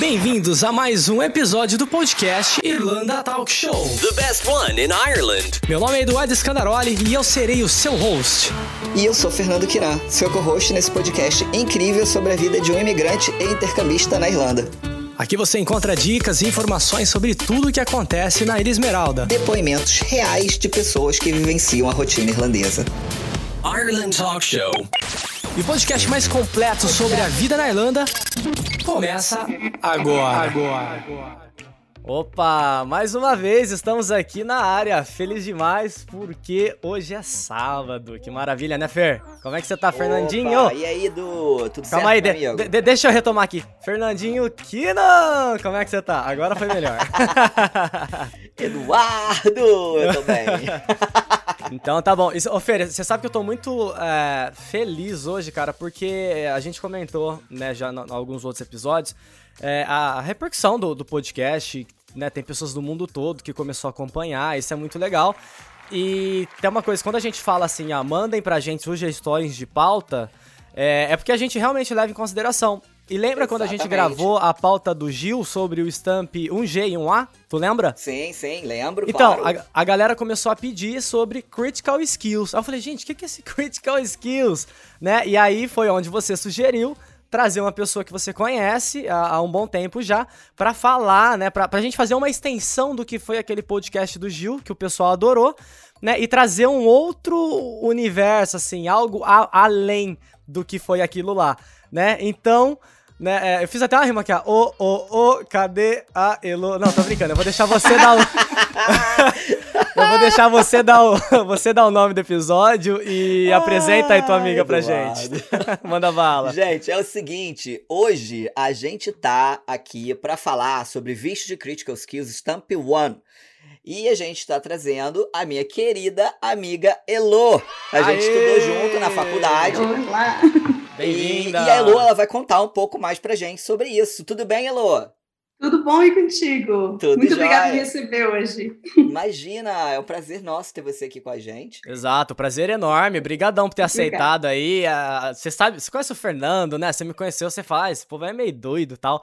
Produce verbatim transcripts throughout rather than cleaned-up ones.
Bem-vindos a mais um episódio do podcast Irlanda Talk Show, the best one in Ireland. Meu nome é Eduardo Scandaroli e eu serei o seu host. E eu sou Fernando Quirá, seu co-host nesse podcast incrível sobre a vida de um imigrante e intercambista na Irlanda. Aqui você encontra dicas e informações sobre tudo o que acontece na Ilha Esmeralda. Depoimentos reais de pessoas que vivenciam a rotina irlandesa. Ireland Talk Show. E o podcast mais completo sobre a vida na Irlanda começa agora. agora. Opa, mais uma vez estamos aqui na área. Feliz demais porque hoje é sábado. Que maravilha, né, Fer? Como é que você tá, Fernandinho? Opa, e aí, Edu? Tudo certo? Calma aí, de, de, deixa eu retomar aqui. Fernandinho Kino, como é que você tá? Agora foi melhor. Eduardo, eu tô bem. Então tá bom. Ô Fer, você sabe que eu tô muito é, feliz hoje, cara, porque a gente comentou, né, já em alguns outros episódios, é, a repercussão do, do podcast, né, tem pessoas do mundo todo que começou a acompanhar, isso é muito legal. E tem uma coisa, quando a gente fala assim, ah, mandem pra gente sugestões de pauta, é, é porque a gente realmente leva em consideração. E lembra quando Exatamente. A gente gravou a pauta do Gil sobre o Stamp um G e um A? Tu lembra? Sim, sim, lembro, então, claro. Então, a, a galera começou a pedir sobre Critical Skills. Aí eu falei, gente, o que, que é esse Critical Skills? Né? E aí foi onde você sugeriu trazer uma pessoa que você conhece há, há um bom tempo já pra falar, né? Pra, pra gente fazer uma extensão do que foi aquele podcast do Gil, que o pessoal adorou, né? E trazer um outro universo, assim, algo a, além do que foi aquilo lá, né? Então... Né, é, eu fiz até uma rima aqui, ó. Ô, ô, ô, cadê a Elo... Não, tô brincando, eu vou deixar você dar o... eu vou deixar você dar o, você dar o nome do episódio e ah, apresenta aí tua amiga pra Eduardo. Gente. Manda bala. Gente, é o seguinte, hoje a gente tá aqui pra falar sobre visto de Critical Skills Stamp um. E a gente tá trazendo a minha querida amiga Elo. A gente Aê! Estudou junto na faculdade. Olá! E, e a Elo, ela vai contar um pouco mais pra gente sobre isso. Tudo bem, Elo? Tudo bom e contigo? Tudo Muito obrigada por me receber hoje. Imagina, é um prazer nosso ter você aqui com a gente. Exato, prazer enorme. Brigadão por ter aceitado aí. Você sabe, você conhece o Fernando, né? Você me conheceu, você faz. Esse povo é meio doido e tal.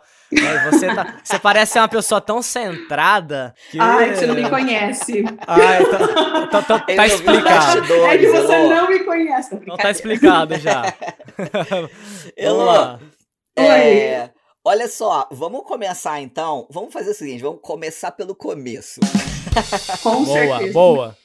Você, tá, você parece ser uma pessoa tão centrada que... Ai, você não me conhece. Ai, tá, tá, tá, tá explicado. É que você não me conhece. Não tá explicado já. Elo, é... Oi. Olha só, vamos começar então, vamos fazer o seguinte, vamos começar pelo começo. Com boa, certeza. Boa.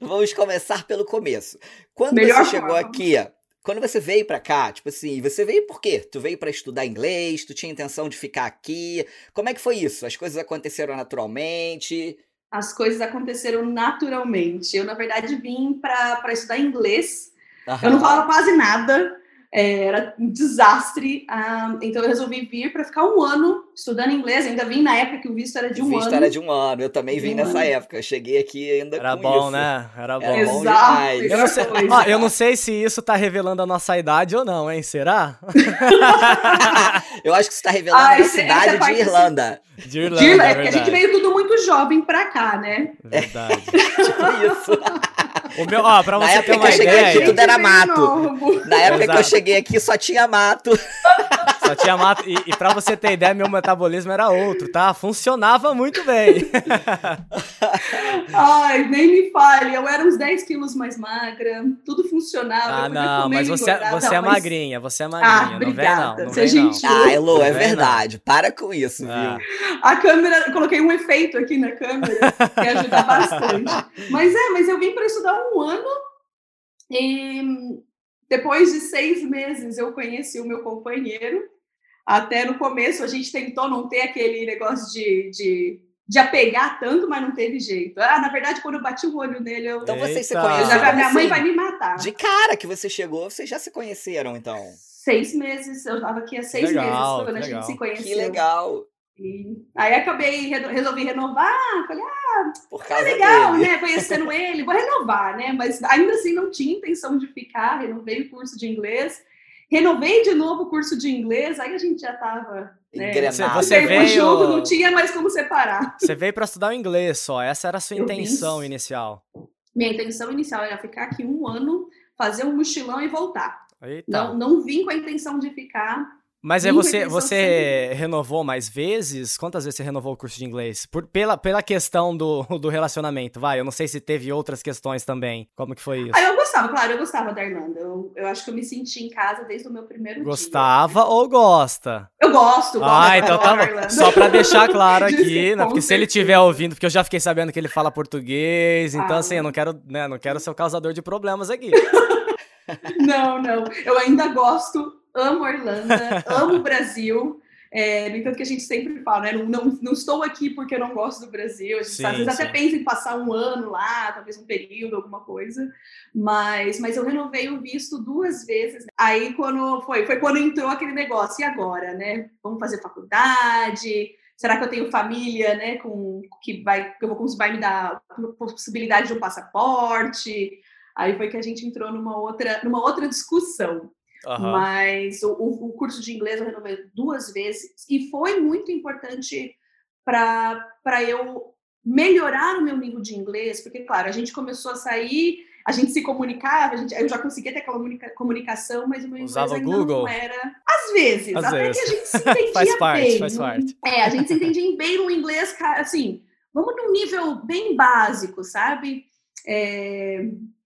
Vamos começar pelo começo. Quando Melhor você chegou forma. Aqui, quando você veio pra cá, tipo assim, você veio por quê? Tu veio pra estudar inglês, tu tinha intenção de ficar aqui, como é que foi isso? As coisas aconteceram naturalmente? As coisas aconteceram naturalmente. Eu, na verdade, vim pra, pra estudar inglês, uhum. Eu não falava quase nada. Era um desastre, um, então eu resolvi vir para ficar um ano estudando inglês, ainda vim na época que o visto era de um ano. O visto ano. Era de um ano, eu também vim um nessa ano. Época, eu cheguei aqui ainda era com bom, isso. Né? Era bom, né? Era bom demais. Eu não, sei, ó, eu não sei se isso tá revelando a nossa idade ou não, hein? Será? Eu acho que isso tá revelando ah, a nossa idade de Irlanda. De... de Irlanda. De Irlanda, é porque a gente veio tudo muito jovem pra cá, né? Verdade. Tipo isso. O meu, ó, pra você na época ter uma que eu ideia, cheguei aqui tudo era mato. Novo. Na época Exato. Que eu cheguei aqui só tinha mato. Só tinha mato. E, e pra você ter ideia, meu metabolismo era outro, tá? Funcionava muito bem. Ai, nem me fale. Eu era uns dez quilos mais magra. Tudo funcionava. Ah, não, mas você, é, você não, é mas... magrinha. Você é magrinha. Ah, não obrigada. Vem, não. Não vem, gentil. Não. Ah, Elo, é verdade. Não. Para com isso, ah. viu? A câmera... Coloquei um efeito aqui na câmera que ajuda bastante. Mas é, mas eu vim pra estudar um ano e... Depois de seis meses, eu conheci o meu companheiro. Até no começo, a gente tentou não ter aquele negócio de, de, de apegar tanto, mas não teve jeito. Ah, na verdade, quando eu bati o olho nele, eu... Então, vocês se conheceram? Minha mãe vai me matar. De cara que você chegou, vocês já se conheceram, então? Seis meses. Eu estava aqui há seis legal, meses quando a gente se conheceu. Que legal. E aí, acabei, resolvi renovar. Falei, ah, Por causa é legal, dele. Né? Conhecendo ele, vou renovar, né? Mas ainda assim, não tinha intenção de ficar. Renovei o curso de inglês, renovei de novo o curso de inglês. Aí a gente já tava, né? Você, você veio junto, não tinha mais como separar. Você veio para estudar o inglês só, essa era a sua Eu intenção fiz. Inicial. Minha intenção inicial era ficar aqui um ano, fazer um mochilão e voltar. Eita. Não, não vim com a intenção de ficar. Mas aí você, você renovou mais vezes? Quantas vezes você renovou o curso de inglês? Por, pela, pela questão do, do relacionamento, vai. Eu não sei se teve outras questões também. Como que foi isso? Ah, eu gostava, claro, eu gostava da Irlanda. Eu, eu acho que eu me senti em casa desde o meu primeiro gostava dia. Gostava ou gosta? Eu gosto. Ah, então tá bom. Só pra deixar claro aqui, né? Porque se ele estiver ouvindo, porque eu já fiquei sabendo que ele fala português. Então, ah, assim, eu não quero, né, não quero ser o causador de problemas aqui. Não, não. Eu ainda gosto... Amo a Irlanda, amo o Brasil. É, no entanto que a gente sempre fala, né? Não, não, não estou aqui porque eu não gosto do Brasil. A gente sim, às vezes sim. até pensa em passar um ano lá, talvez um período, alguma coisa. Mas, mas eu renovei o visto duas vezes. Aí quando foi, foi quando entrou aquele negócio. E agora, né? Vamos fazer faculdade? Será que eu tenho família, né? Com, que vai, que vai me dar possibilidade de um passaporte? Aí foi que a gente entrou numa outra, numa outra discussão. Uhum. Mas o, o curso de inglês eu renovei duas vezes e foi muito importante para eu melhorar o meu nível de inglês, porque, claro, a gente começou a sair, a gente se comunicava, a gente, eu já conseguia ter comunica, comunicação, mas o meu inglês ainda não era... Às vezes, Às até vezes. que a gente se entendia faz parte, bem. Faz parte. É, a gente se entendia bem no inglês, assim, vamos num nível bem básico, sabe? É,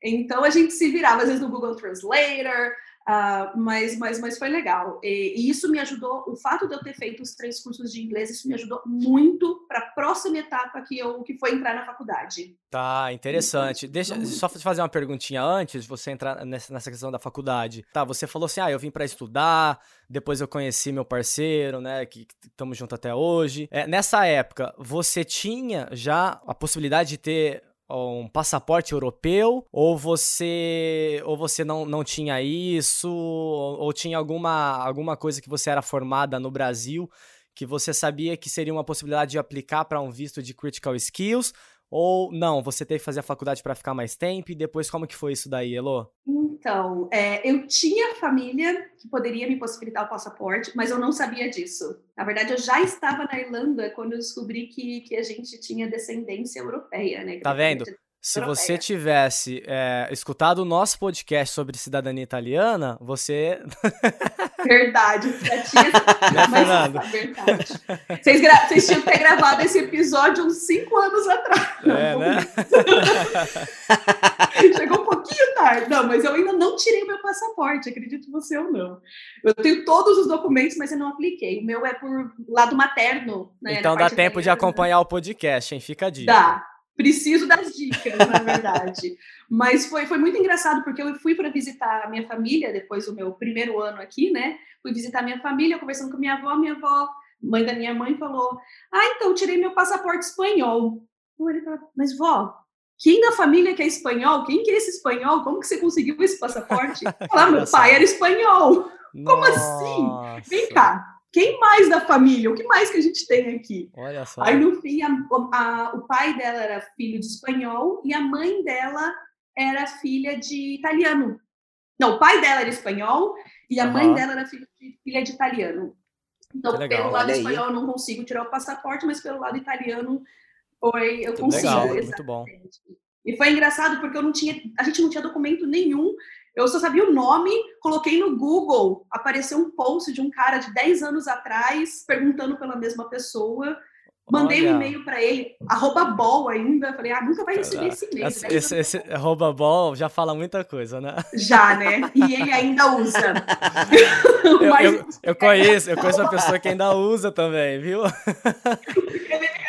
então, a gente se virava, às vezes, no Google Translator... Uh, mas, mas, mas foi legal, e, e isso me ajudou, o fato de eu ter feito os três cursos de inglês, isso me ajudou muito para a próxima etapa que, eu, que foi entrar na faculdade. Tá, interessante. Deixa só fazer uma perguntinha antes de você entrar nessa, nessa questão da faculdade. Tá, você falou assim, ah, eu vim para estudar, depois eu conheci meu parceiro, né, que estamos juntos até hoje. É, nessa época, você tinha já a possibilidade de ter... um passaporte europeu, ou você ou você não, não tinha isso, ou, ou tinha alguma, alguma coisa que você era formada no Brasil, que você sabia que seria uma possibilidade de aplicar para um visto de Critical Skills, ou não, você teve que fazer a faculdade para ficar mais tempo, e depois como que foi isso daí, Elô? Então, é, eu tinha família que poderia me possibilitar o passaporte, mas eu não sabia disso. Na verdade, eu já estava na Irlanda quando eu descobri que, que a gente tinha descendência europeia, né? Tá vendo? Se europeia. Você tivesse é, escutado o nosso podcast sobre cidadania italiana, você... Verdade. Já tinha... Não, mas, Fernando. Verdade. Vocês, gra... Vocês tinham que ter gravado esse episódio uns cinco anos atrás. É, não, né? Chegou um pouquinho tarde. Não, mas eu ainda não tirei o meu passaporte, acredito você ou não. Eu tenho todos os documentos, mas eu não apliquei. O meu é por lado materno. Né? Então dá tempo de acompanhar o podcast, hein? Fica a dica. Dá. Preciso das dicas, na verdade. Mas foi, foi muito engraçado, porque eu fui para visitar a minha família, depois do meu primeiro ano aqui, né? Fui visitar a minha família, conversando com a minha avó. Minha avó, mãe da minha mãe, falou: ah, então, tirei meu passaporte espanhol. Eu olhei e falei: mas, vó, quem da família que é espanhol? Quem que é esse espanhol? Como que você conseguiu esse passaporte? Falar: meu pai era espanhol. Como assim? Vem cá. Quem mais da família? O que mais que a gente tem aqui? Olha só. Aí, no fim, a, a, o pai dela era filho de espanhol e a mãe dela era filha de italiano. Não, o pai dela era espanhol e a uhum. mãe dela era filha de, filha de italiano. Então, que legal, pelo lado espanhol, eu não consigo tirar o passaporte, mas pelo lado italiano, foi, eu muito consigo. Legal, muito bom. E foi engraçado, porque eu não tinha, a gente não tinha documento nenhum. Eu só sabia o nome, coloquei no Google, apareceu um post de um cara de dez anos atrás, perguntando pela mesma pessoa, mandei Olha. um e-mail para ele, arroba bol ainda, falei, ah, nunca vai receber esse e-mail. Esse, esse, esse arroba bol já fala muita coisa, né? Já, né? E ele ainda usa. eu, Mas... eu, eu conheço, eu conheço uma pessoa que ainda usa também, viu?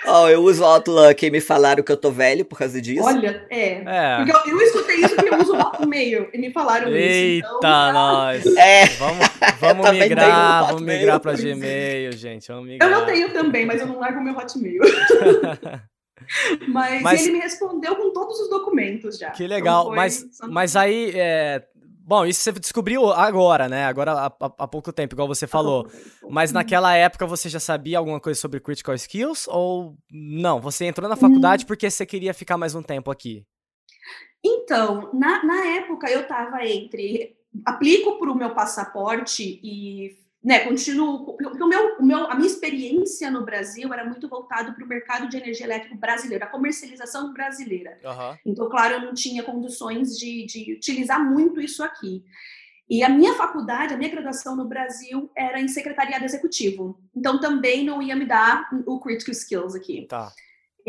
Oh, eu uso o Outlook e me falaram que eu tô velho por causa disso. Olha, é. é. Porque eu, eu escutei isso que eu uso o Hotmail e me falaram Eita isso. Eita, então... nós. É. Vamos, vamos migrar, um vamos migrar pra Gmail, gente. Vamos migrar. Eu não tenho também, mas eu não largo o meu Hotmail. mas, mas ele me respondeu com todos os documentos já. Que legal, então foi... mas, mas aí... É... Bom, isso você descobriu agora, né? Agora há, há pouco tempo, igual você falou. Mas naquela época você já sabia alguma coisa sobre Critical Skills? Ou não? Você entrou na faculdade porque você queria ficar mais um tempo aqui? Então, na, na época eu estava entre... Aplico para o meu passaporte e... Né, continuo... Porque o meu, o meu, a minha experiência no Brasil era muito voltada para o mercado de energia elétrica brasileira, a comercialização brasileira. Uhum. Então, claro, eu não tinha condições de, de utilizar muito isso aqui. E a minha faculdade, a minha graduação no Brasil era em secretariado executivo. Então, também não ia me dar o Critical Skills aqui. Tá.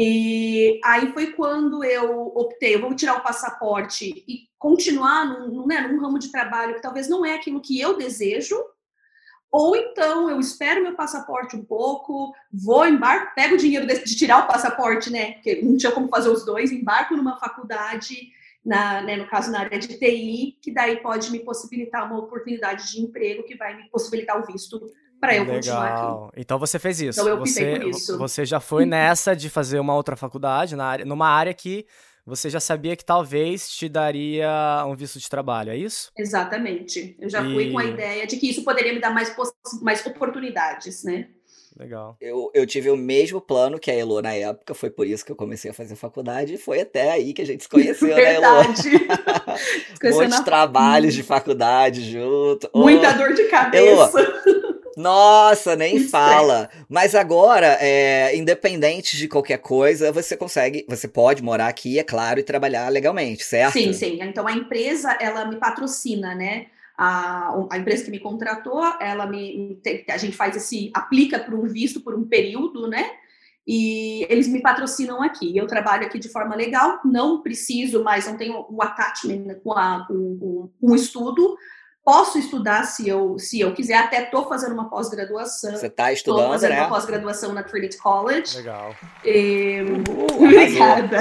E aí foi quando eu optei, eu vou tirar o passaporte e continuar num, num, né, num ramo de trabalho que talvez não é aquilo que eu desejo, ou então eu espero meu passaporte um pouco, vou, embarco, pego o dinheiro de, de tirar o passaporte, né, porque não tinha como fazer os dois, embarco numa faculdade, na, né, no caso na área de T I, que daí pode me possibilitar uma oportunidade de emprego que vai me possibilitar o visto para eu Legal. Continuar aqui. Então você fez isso. Então eu você, por isso. Você já foi nessa de fazer uma outra faculdade, na área, numa área que você já sabia que talvez te daria um visto de trabalho, é isso? Exatamente. Eu já e... fui com a ideia de que isso poderia me dar mais, poss... mais oportunidades, né? Legal. Eu, eu tive o mesmo plano que a Elo na época, foi por isso que eu comecei a fazer faculdade, e foi até aí que a gente se conheceu, verdade. Né, Elo? Muitos na... trabalhos de faculdade junto. Muita oh, dor de cabeça. Elo. Nossa, nem Isso fala. É. Mas agora, é, independente de qualquer coisa, você consegue, você pode morar aqui, é claro, e trabalhar legalmente, certo? Sim, sim. Então a empresa, ela me patrocina, né? A, a empresa que me contratou, ela me, a gente faz esse, aplica para um visto por um período, né? E eles me patrocinam aqui. Eu trabalho aqui de forma legal, não preciso mais, não tenho o attachment com, a, com, com o estudo. Posso estudar se eu, se eu quiser, até estou fazendo uma pós-graduação. Você está estudando, né? Estou fazendo, né, uma pós-graduação na Trinity College. Legal. E... Uhul, obrigada.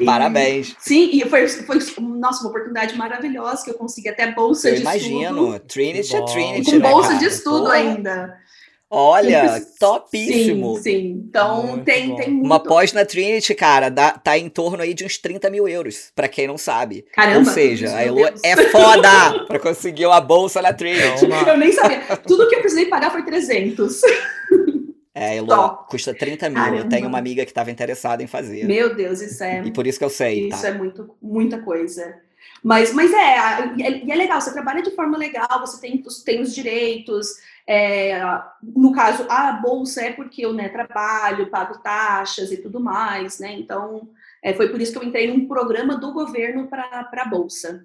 E... Parabéns. Sim, e foi, foi nossa, uma oportunidade maravilhosa que eu consegui até bolsa eu de imagino. Estudo. Eu imagino, Trinity é Trinity. Com bolsa, né, de estudo. Pô. Ainda. Olha, topíssimo. Sim, sim. Então, muito tem, tem muito. Uma pós na Trinity, cara, dá, tá em torno aí de uns trinta mil euros, pra quem não sabe. Caramba. Ou seja, Deus, a Elo é foda pra conseguir uma bolsa na Trinity. Uma... Eu nem sabia. Tudo que eu precisei pagar foi trezentos. É, Elo, top. Custa trinta mil. Caramba. Eu tenho uma amiga que tava interessada em fazer. Meu Deus, isso é... E por isso que eu sei. Isso tá? É muito, muita coisa. Mas, mas é, é, é legal, você trabalha de forma legal, você tem, tem os direitos, é, no caso, a bolsa é porque eu, né, trabalho, pago taxas e tudo mais, né, então é, foi por isso que eu entrei num programa do governo para a bolsa.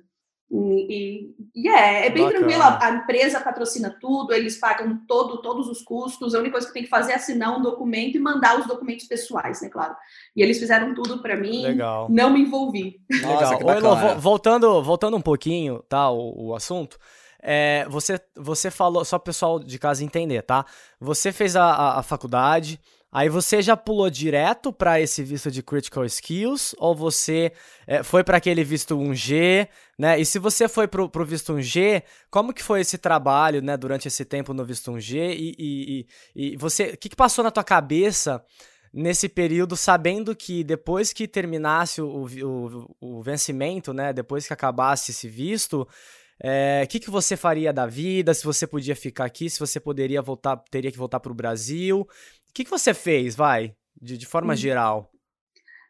E, e é, é bem Bacana. Tranquilo, a empresa patrocina tudo, eles pagam todo, todos os custos, a única coisa que tem que fazer é assinar um documento e mandar os documentos pessoais, né, claro. E eles fizeram tudo pra mim, Legal. Não me envolvi. Nossa, Legal. Ô, Elo, voltando, voltando um pouquinho, tá, o, o assunto, é, você, você falou, só pro pessoal de casa entender, tá? Você fez a, a, a faculdade... Aí você já pulou direto para esse visto de Critical Skills ou você é, foi para aquele visto um G, né? E se você foi para o visto um G, como que foi esse trabalho, né, durante esse tempo no visto um G? E, e, e, e você, o que, que passou na tua cabeça nesse período, sabendo que depois que terminasse o, o, o vencimento, né, depois que acabasse esse visto... O é, que, que você faria da vida, se você podia ficar aqui, se você poderia voltar, teria que voltar para o Brasil? O que, que você fez, vai, de, de forma hum. geral?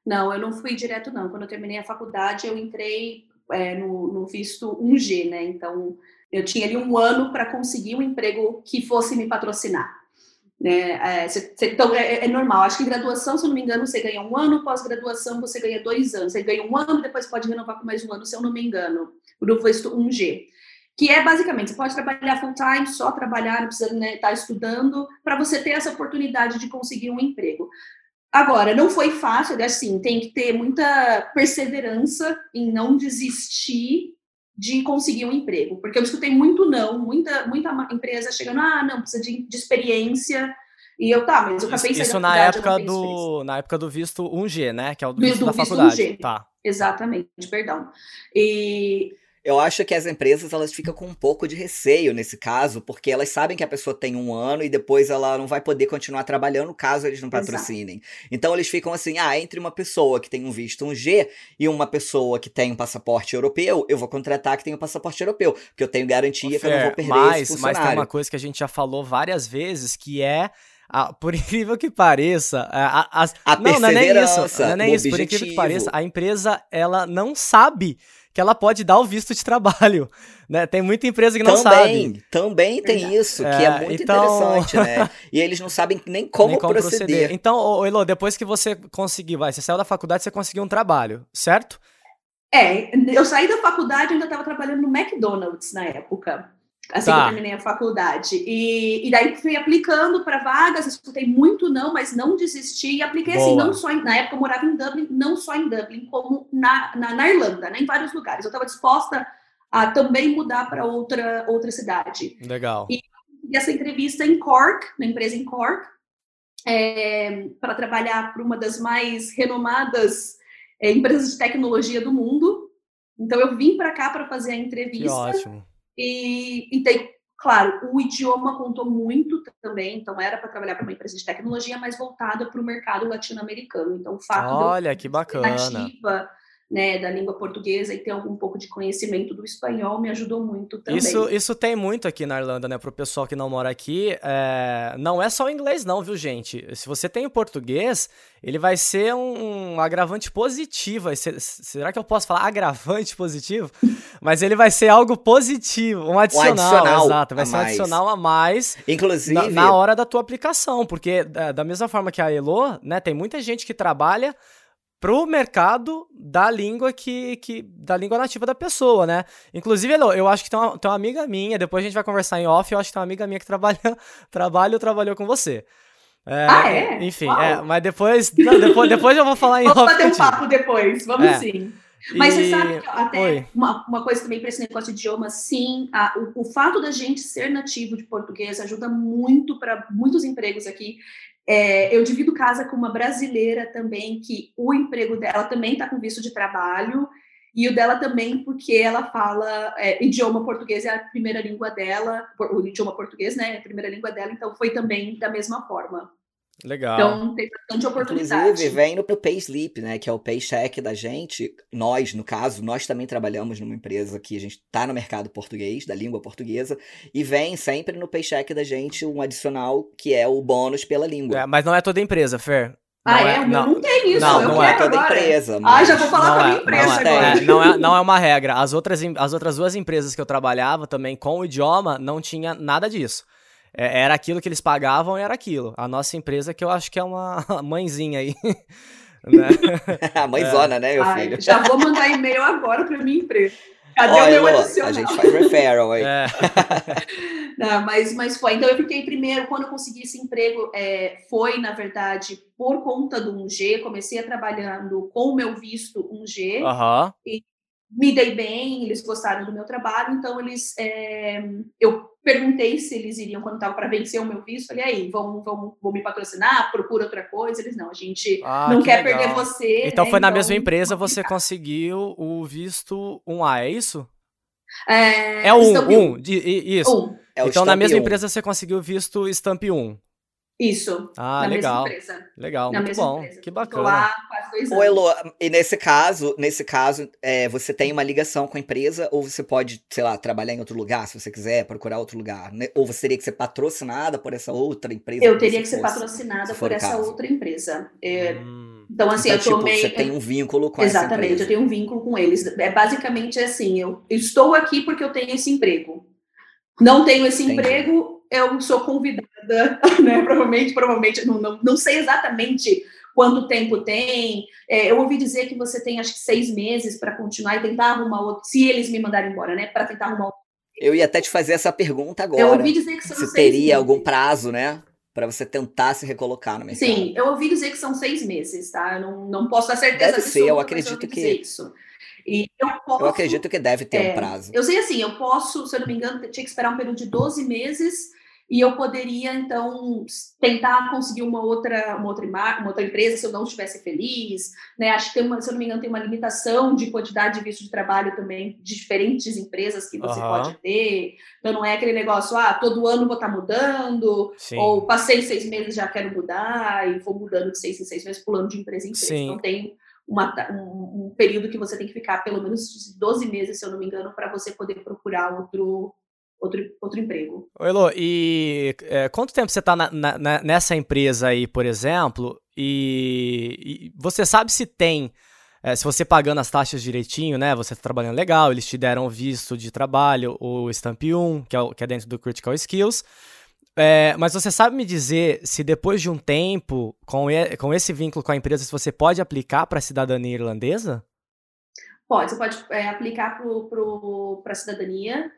Não, eu não fui direto, não. Quando eu terminei a faculdade, eu entrei é, no, no visto um G, né? Então, eu tinha ali um ano para conseguir um emprego que fosse me patrocinar. Né? É, cê, cê, então, é, é normal. Acho que em graduação, se eu não me engano, você ganha um ano, pós-graduação você ganha dois anos. Você ganha um ano, depois pode renovar por mais um ano, se eu não me engano. Do visto um G, que é basicamente, você pode trabalhar full time, só trabalhar, não precisa, né, estar estudando, para você ter essa oportunidade de conseguir um emprego. Agora, não foi fácil, assim, tem que ter muita perseverança em não desistir de conseguir um emprego, porque eu escutei muito não, muita, muita empresa chegando, ah, não, precisa de, de experiência, e eu, tá, mas eu acabei isso, isso na época do na época do visto um G, né, que é o do visto do da visto faculdade. um G. Tá. Exatamente, perdão. E... eu acho que as empresas, elas ficam com um pouco de receio nesse caso, porque elas sabem que a pessoa tem um ano e depois ela não vai poder continuar trabalhando caso eles não patrocinem. Exato. Então, eles ficam assim, ah, entre uma pessoa que tem um visto um G e uma pessoa que tem um passaporte europeu, eu vou contratar que tem um passaporte europeu, porque eu tenho garantia Ô, Fer, que eu não vou perder mas, esse funcionário. Mas tem uma coisa que a gente já falou várias vezes, que é... Ah, por incrível que pareça, a, a, a não, não é nem isso, não é nem isso, por incrível que pareça, a empresa, ela não sabe que ela pode dar o visto de trabalho, né? Tem muita empresa que não também, sabe. Também tem isso, é, que é muito então... interessante, né? E eles não sabem nem como, nem como proceder. proceder. Então, Elo, depois que você conseguir, vai, você saiu da faculdade, você conseguiu um trabalho, certo? É, eu saí da faculdade e ainda estava trabalhando no McDonald's na época, assim, tá, que eu terminei a faculdade. E, e daí fui aplicando para vagas, escutei muito não, mas não desisti e apliquei. Boa. Assim, não só em, na época eu morava em Dublin, não só em Dublin, como na, na, na Irlanda, né, em vários lugares. Eu estava disposta a também mudar para outra, outra cidade. Legal. E, e essa entrevista em Cork, na empresa em Cork, é, para trabalhar para uma das mais renomadas é, empresas de tecnologia do mundo. Então, eu vim para cá para fazer a entrevista. Que ótimo. E, e tem, claro, o idioma contou muito também. Então, era para trabalhar para uma empresa de tecnologia, mas voltada para o mercado latino-americano. Então, o fato Olha, que bacana. Nativa, né, da língua portuguesa e ter algum pouco de conhecimento do espanhol me ajudou muito também. Isso, isso tem muito aqui na Irlanda, né, pro pessoal que não mora aqui, é... não é só o inglês não, viu, gente? Se você tem o português, ele vai ser um, um agravante positivo, será que eu posso falar agravante positivo? Mas ele vai ser algo positivo, um adicional, um adicional exato, vai ser um adicional a mais, inclusive na, na hora da tua aplicação, porque da mesma forma que a Elo, né, tem muita gente que trabalha pro mercado da língua que, que da língua nativa da pessoa, né? Inclusive, Elo, eu acho que tem uma, tem uma amiga minha, depois a gente vai conversar em off, eu acho que tem uma amiga minha que trabalha, trabalha ou trabalhou com você. É, ah, é? Enfim, é, mas depois, não, depois, depois eu vou falar em off. Vamos bater um papo depois, vamos é. sim. Mas e... você sabe que até uma, uma coisa também para esse negócio de idioma, sim, a, o, o fato da gente ser nativo de português ajuda muito para muitos empregos aqui. É, eu divido casa com uma brasileira também, que o emprego dela também está com visto de trabalho, e o dela também porque ela fala é, idioma português, é a primeira língua dela, o idioma português, né, é a primeira língua dela, então foi também da mesma forma. Legal. Então, tem bastante oportunidade. Inclusive, vem no payslip, né, que é o paycheck da gente. Nós, no caso, nós também trabalhamos numa empresa que a gente tá no mercado português, da língua portuguesa, e vem sempre no paycheck da gente um adicional que é o bônus pela língua. É, mas não é toda empresa, Fer. Ah, não é? é? Não, não tem isso. Não, eu não é toda agora. empresa. Mas... Ah, já vou falar pra é, minha empresa não é, agora. É, não, é, não é uma regra. As outras, as outras duas empresas que eu trabalhava também com o idioma não tinha nada disso. Era aquilo que eles pagavam e era aquilo. A nossa empresa, que eu acho que é uma mãezinha aí. Né? A mãezona, é. né, meu filho? Ai, já vou mandar e-mail agora para minha empresa. Cadê Oi, o meu Elo, adicional? A gente faz referral aí. É. Não, mas, mas foi. Então, eu fiquei primeiro, quando eu consegui esse emprego, é, foi, na verdade, por conta do um G. Comecei a trabalhando com o meu visto um G. Uhum. E me dei bem, eles gostaram do meu trabalho. Então, eles... É, eu perguntei se eles iriam, quando estava para vencer o meu visto, falei, aí, vão, vão, vão me patrocinar, procura outra coisa. Eles, não, a gente ah, não que quer legal. perder você. Então, né? foi na então, mesma empresa você conseguiu o visto um A, é isso? É, é o um, um, isso. Um. É o então, na mesma um. empresa você conseguiu o visto Stamp um. Isso. Ah, na legal. Mesma empresa. Legal, na muito mesma bom. Empresa. Que bacana. Tô lá quase dois anos. Ô, Elo, e nesse caso, nesse caso, é, você tem uma ligação com a empresa ou você pode, sei lá, trabalhar em outro lugar, se você quiser, procurar outro lugar? Né? Ou você teria que ser patrocinada por essa outra empresa? Eu teria que ser fosse, patrocinada se por essa caso. outra empresa. É, hum, então, assim, então, eu tipo, tomei... Você tem um vínculo com Exatamente, essa empresa. Exatamente, eu tenho um vínculo com eles. É basicamente assim, eu estou aqui porque eu tenho esse emprego. Não tenho esse Entendi. emprego... Eu sou convidada, né? Provavelmente, provavelmente, não, não, não sei exatamente quanto tempo tem. É, eu ouvi dizer que você tem, acho que, seis meses para continuar e tentar arrumar outro, se eles me mandarem embora, né? Para tentar arrumar outro. Eu ia até te fazer essa pergunta agora. Eu ouvi dizer que são seis meses. Se teria algum prazo, né? Para você tentar se recolocar no mercado. Sim, eu ouvi dizer que são seis meses, tá? Eu não, não posso dar certeza disso. Deve ser, eu acredito que... Isso. E eu, posso, eu acredito que deve ter é, um prazo. Eu sei assim, eu posso, se eu não me engano, tinha que esperar um período de doze meses... E eu poderia, então, tentar conseguir uma outra, uma outra, uma outra empresa se eu não estivesse feliz. Né? Acho que, tem uma, se eu não me engano, tem uma limitação de quantidade de visto de trabalho também de diferentes empresas que você uhum. pode ter. Então, não é aquele negócio, ah, todo ano vou estar mudando, Sim. ou passei seis meses, já quero mudar, e vou mudando de seis em seis meses, pulando de empresa em empresa. Sim. Então, tem uma, um, um período que você tem que ficar pelo menos doze meses, se eu não me engano, para você poder procurar outro... Outro, outro emprego. Elo, e é, quanto tempo você está nessa empresa aí, por exemplo, e, e você sabe se tem, é, se você pagando as taxas direitinho, né, você está trabalhando legal, eles te deram visto de trabalho, o Stamp um, que é, que é dentro do Critical Skills, é, mas você sabe me dizer se depois de um tempo, com, e, com esse vínculo com a empresa, se você pode aplicar para a cidadania irlandesa? Pode, você pode é, aplicar para a cidadania.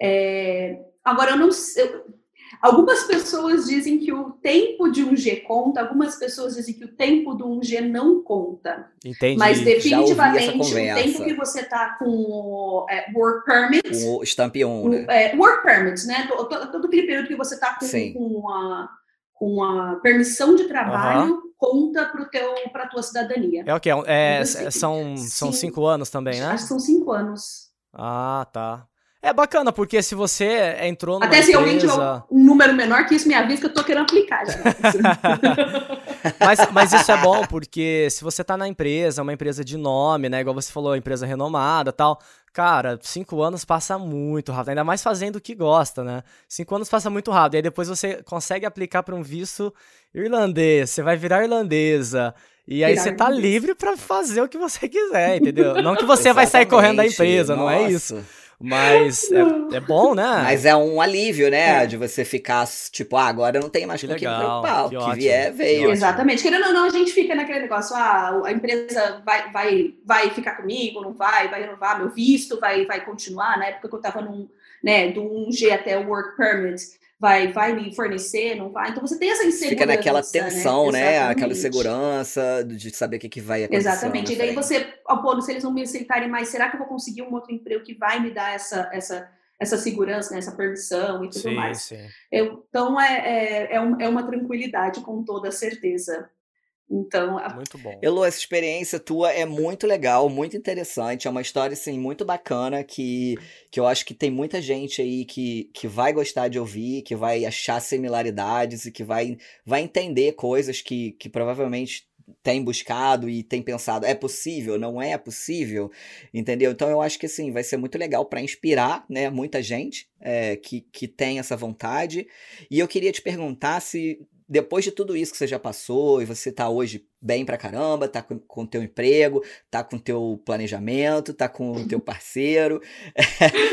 É, agora, eu não eu, algumas pessoas dizem que o tempo de um G conta, algumas pessoas dizem que o tempo do um G não conta. Entendi. Mas definitivamente o tempo que você está com o é, work permit... O Stamp um, né? É, work permit, né? Todo, todo aquele período que você está com, com, a, com a permissão de trabalho... Uhum. Conta para a tua cidadania. É o okay, que? É, são, são cinco anos também, né? Acho que são cinco anos. Ah, tá. É bacana, porque se você entrou numa Até empresa... se alguém tiver um número menor que isso, me avisa que eu tô querendo aplicar. Já. mas, mas isso é bom, porque se você tá na empresa, uma empresa de nome, né? Igual você falou, empresa renomada e tal... Cara, cinco anos passa muito rápido, ainda mais fazendo o que gosta, né? Cinco anos passa muito rápido, e aí depois você consegue aplicar para um visto irlandês, você vai virar irlandesa, e aí virar você tá irlandês. Livre para fazer o que você quiser, entendeu? Não que você vai sair correndo da empresa, nossa. Não é isso. Mas é, é bom, né? Mas é um alívio, né? É. De você ficar, tipo, ah, agora eu não tenho mais com o que me preocupar. O que, que vier, veio. Exatamente. Querendo ou não, a gente fica naquele negócio, ah, a empresa vai, vai, vai ficar comigo, não vai, vai renovar meu visto, vai, vai continuar. Na época que eu tava num, né, do um G até o work permit, vai, vai me fornecer, não vai. Então você tem essa insegurança. Fica naquela tensão, né? né? Aquela segurança de saber o que, que vai acontecer. Exatamente. E daí você, oh, pô, se eles não me aceitarem mais, será que eu vou conseguir um outro emprego que vai me dar essa, essa, essa segurança, né, essa permissão e tudo sim, mais. Sim. Eu, então, é, é, é, um, é uma tranquilidade com toda certeza. Então, a... Muito bom. Elo, essa experiência tua é muito legal, muito interessante, é uma história, assim, muito bacana, que, que eu acho que tem muita gente aí que, que vai gostar de ouvir, que vai achar similaridades e que vai, vai entender coisas que, que provavelmente... tem buscado e tem pensado, é possível, não é possível, entendeu? Então eu acho que assim, vai ser muito legal para inspirar, né, muita gente é, que, que tem essa vontade. E eu queria te perguntar se depois de tudo isso que você já passou e você tá hoje bem pra caramba, tá com, com teu emprego, tá com teu planejamento, tá com o teu parceiro,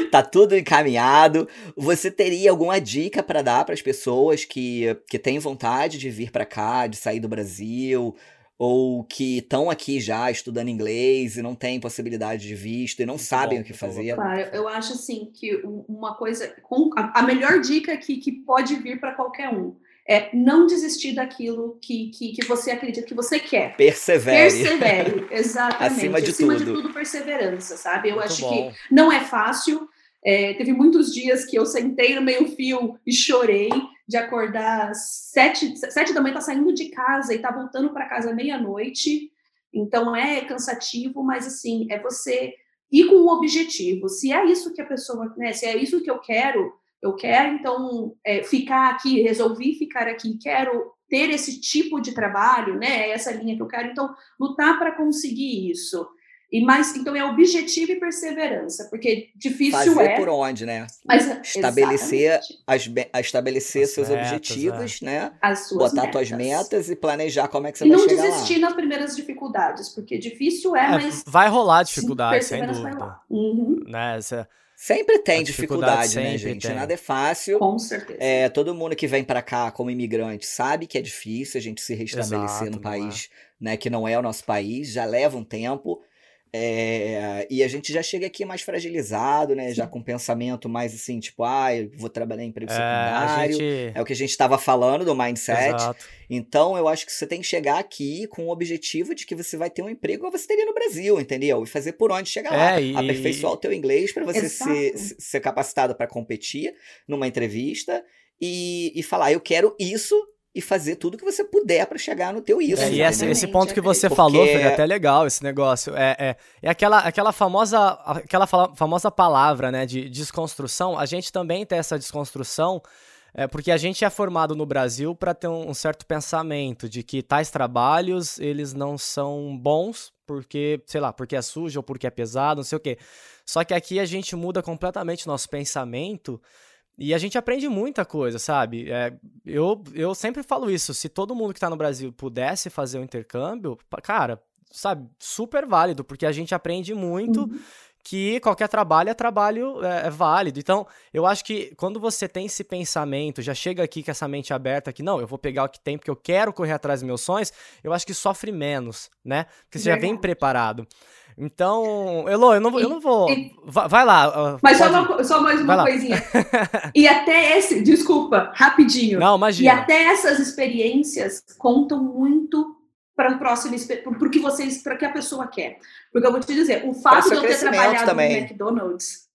tá tudo encaminhado, você teria alguma dica pra dar pras pessoas que, que têm vontade de vir pra cá, de sair do Brasil... ou que estão aqui já estudando inglês e não têm possibilidade de visto e não sabem o que fazer. Claro, eu acho assim que uma coisa... A melhor dica que, que pode vir para qualquer um é não desistir daquilo que, que, que você acredita, que você quer. Persevere. Persevere, exatamente. Acima de Acima tudo. Acima de tudo, perseverança, sabe? Eu Muito acho bom. Que não é fácil. É, teve muitos dias que eu sentei no meio fio e chorei de acordar sete, sete da manhã, tá saindo de casa e tá voltando para casa meia-noite, então é cansativo, mas assim, é você ir com um objetivo, se é isso que a pessoa, né, se é isso que eu quero, eu quero, então, é, ficar aqui, resolvi ficar aqui, quero ter esse tipo de trabalho, né, é essa linha que eu quero, então, lutar para conseguir isso. E mais, então é objetivo e perseverança, porque difícil Fazer é... Fazer por onde, né? Mas, estabelecer as, estabelecer as seus metas, objetivos, é. Né? As suas Botar metas. Tuas metas e planejar como é que você e vai chegar lá. E não desistir nas primeiras dificuldades, porque difícil é, é mas... Vai rolar dificuldade, sem dúvida. Uhum. Né? Essa... Sempre tem dificuldade, dificuldade, né, sempre gente? Tem. Nada é fácil. Com certeza. É, todo mundo que vem para cá como imigrante sabe que é difícil a gente se restabelecer Exato, num país é. Né, que não é o nosso país, já leva um tempo... É, e a gente já chega aqui mais fragilizado, né? Sim. Já com um pensamento mais assim, tipo, ah, eu vou trabalhar em emprego é, secundário. Gente... É o que a gente estava falando do mindset. Exato. Então, eu acho que você tem que chegar aqui com o objetivo de que você vai ter um emprego ou você teria no Brasil, entendeu? E fazer por onde chegar é, lá. E... Aperfeiçoar o teu inglês para você ser, ser capacitado para competir numa entrevista e, e falar, eu quero isso. E fazer tudo que você puder para chegar no teu isso. É, e esse, esse ponto que você Porque... falou foi até legal, esse negócio. É, é, é aquela, aquela, famosa, aquela famosa palavra, né, de desconstrução. A gente também tem essa desconstrução, é, porque a gente é formado no Brasil para ter um, um certo pensamento de que tais trabalhos, eles não são bons, porque, sei lá, porque é sujo ou porque é pesado, não sei o quê. Só que aqui a gente muda completamente o nosso pensamento. E a gente aprende muita coisa, sabe? É, eu, eu sempre falo isso, se todo mundo que tá no Brasil pudesse fazer um intercâmbio, cara, sabe, super válido, porque a gente aprende muito uhum. que qualquer trabalho é trabalho é, é válido. Então, eu acho que quando você tem esse pensamento, já chega aqui com essa mente aberta que, não, eu vou pegar o que tem porque eu quero correr atrás dos meus sonhos, eu acho que sofre menos, né? Porque você Legal. Já vem preparado. Então, Elô, eu não, e, eu não vou... E, vai lá. Mas só, uma, só mais uma vai coisinha. Lá. E até esse... Desculpa, rapidinho. Não, imagina. E até essas experiências contam muito para o próximo... Para que vocês... Para que a pessoa quer. Porque eu vou te dizer, o fato de eu ter trabalhado também. no McDonald's,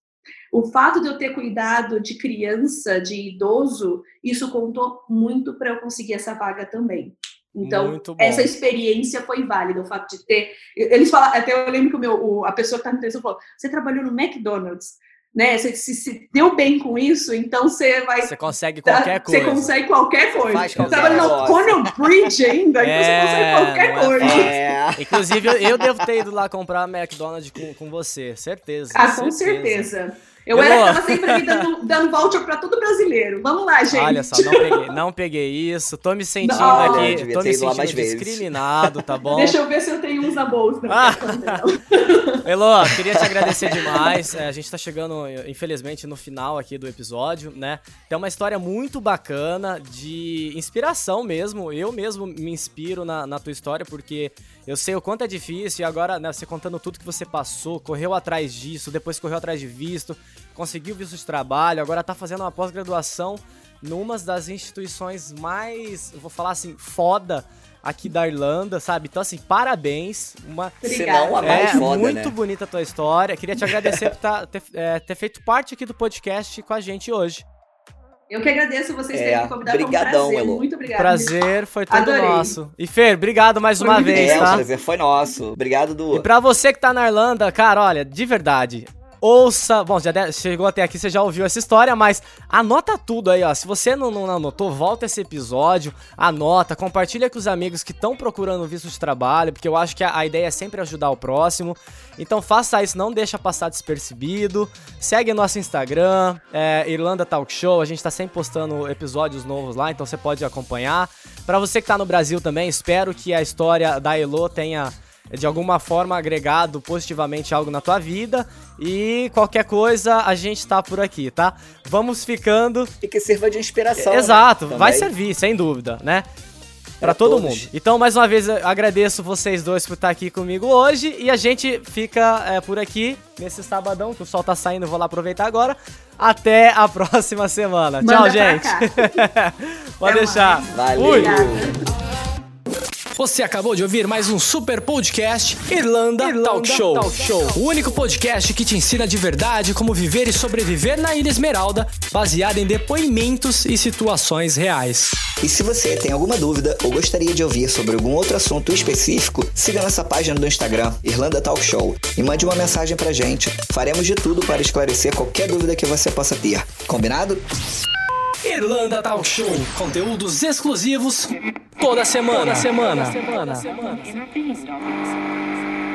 o fato de eu ter cuidado de criança, de idoso, isso contou muito para eu conseguir essa vaga também. Então, essa experiência foi válida, o fato de ter... Eles falam, até eu lembro que o meu, o, a pessoa que está me pensando falou, você trabalhou no McDonald's, né? Você se, se deu bem com isso, então você vai... Você consegue qualquer tá, coisa. Você consegue qualquer coisa. Faz qualquer coisa. Você trabalha no Conor Bridge ainda, então você consegue qualquer coisa. É. Inclusive, eu, eu devo ter ido lá comprar McDonald's com, com você, certeza. Ah, com certeza. certeza. Eu Elô. era que tava sempre aqui dando, dando voucher pra todo brasileiro. Vamos lá, gente. Olha só, não peguei, não peguei isso. Tô me sentindo não. aqui, tô me sentindo discriminado, vezes. tá bom? Deixa eu ver se eu tenho uns na bolsa. Ah. Elô, queria te agradecer demais. É, a gente tá chegando, infelizmente, no final aqui do episódio, né? Tem uma história muito bacana de inspiração mesmo. Eu mesmo me inspiro na, na tua história, porque eu sei o quanto é difícil. E agora, né, você contando tudo que você passou, correu atrás disso, depois correu atrás de visto, conseguiu visto de trabalho, agora tá fazendo uma pós-graduação numa das instituições mais, eu vou falar assim, foda aqui da Irlanda, sabe? Então, assim, parabéns. Uma... Se não, a mais é, foda, muito né? bonita a tua história. Queria te agradecer por tá, ter, é, ter feito parte aqui do podcast com a gente hoje. Eu que agradeço vocês é, terem me convidado. Obrigadão, Elô. Um muito obrigado. Prazer, foi todo Adorei. nosso. E Fer, obrigado mais foi uma vez, é, tá? O prazer foi nosso. Obrigado, Du. E pra você que tá na Irlanda, cara, olha, de verdade... Ouça, bom, já de, chegou até aqui, você já ouviu essa história, mas anota tudo aí, ó. Se você não, não, não anotou, volta esse episódio, anota, compartilha com os amigos que estão procurando visto de trabalho, porque eu acho que a, a ideia é sempre ajudar o próximo. Então faça isso, não deixa passar despercebido. Segue nosso Instagram, é, Irlanda Talk Show, a gente tá sempre postando episódios novos lá, então você pode acompanhar. Pra você que tá no Brasil também, espero que a história da Elô tenha... de alguma forma agregado positivamente algo na tua vida, e qualquer coisa a gente tá por aqui, tá? Vamos ficando... E que sirva de inspiração. Exato, né? Vai servir, sem dúvida, né? Pra é todo todos. mundo. Então, mais uma vez, eu agradeço vocês dois por estar aqui comigo hoje, e a gente fica é, por aqui, nesse sabadão, que o sol tá saindo, vou lá aproveitar agora. Até a próxima semana. Manda Tchau, gente. Pode deixar. Valeu. Você acabou de ouvir mais um super podcast Irlanda, Irlanda Talk Show. Talk Show. O único podcast que te ensina de verdade como viver e sobreviver na Ilha Esmeralda, baseado em depoimentos e situações reais. E se você tem alguma dúvida ou gostaria de ouvir sobre algum outro assunto específico, siga nossa página do Instagram, Irlanda Talk Show, e mande uma mensagem pra gente. Faremos de tudo para esclarecer qualquer dúvida que você possa ter. Combinado? Irlanda Talk Show. Conteúdos exclusivos toda semana. Toda semana. Toda semana. Toda semana.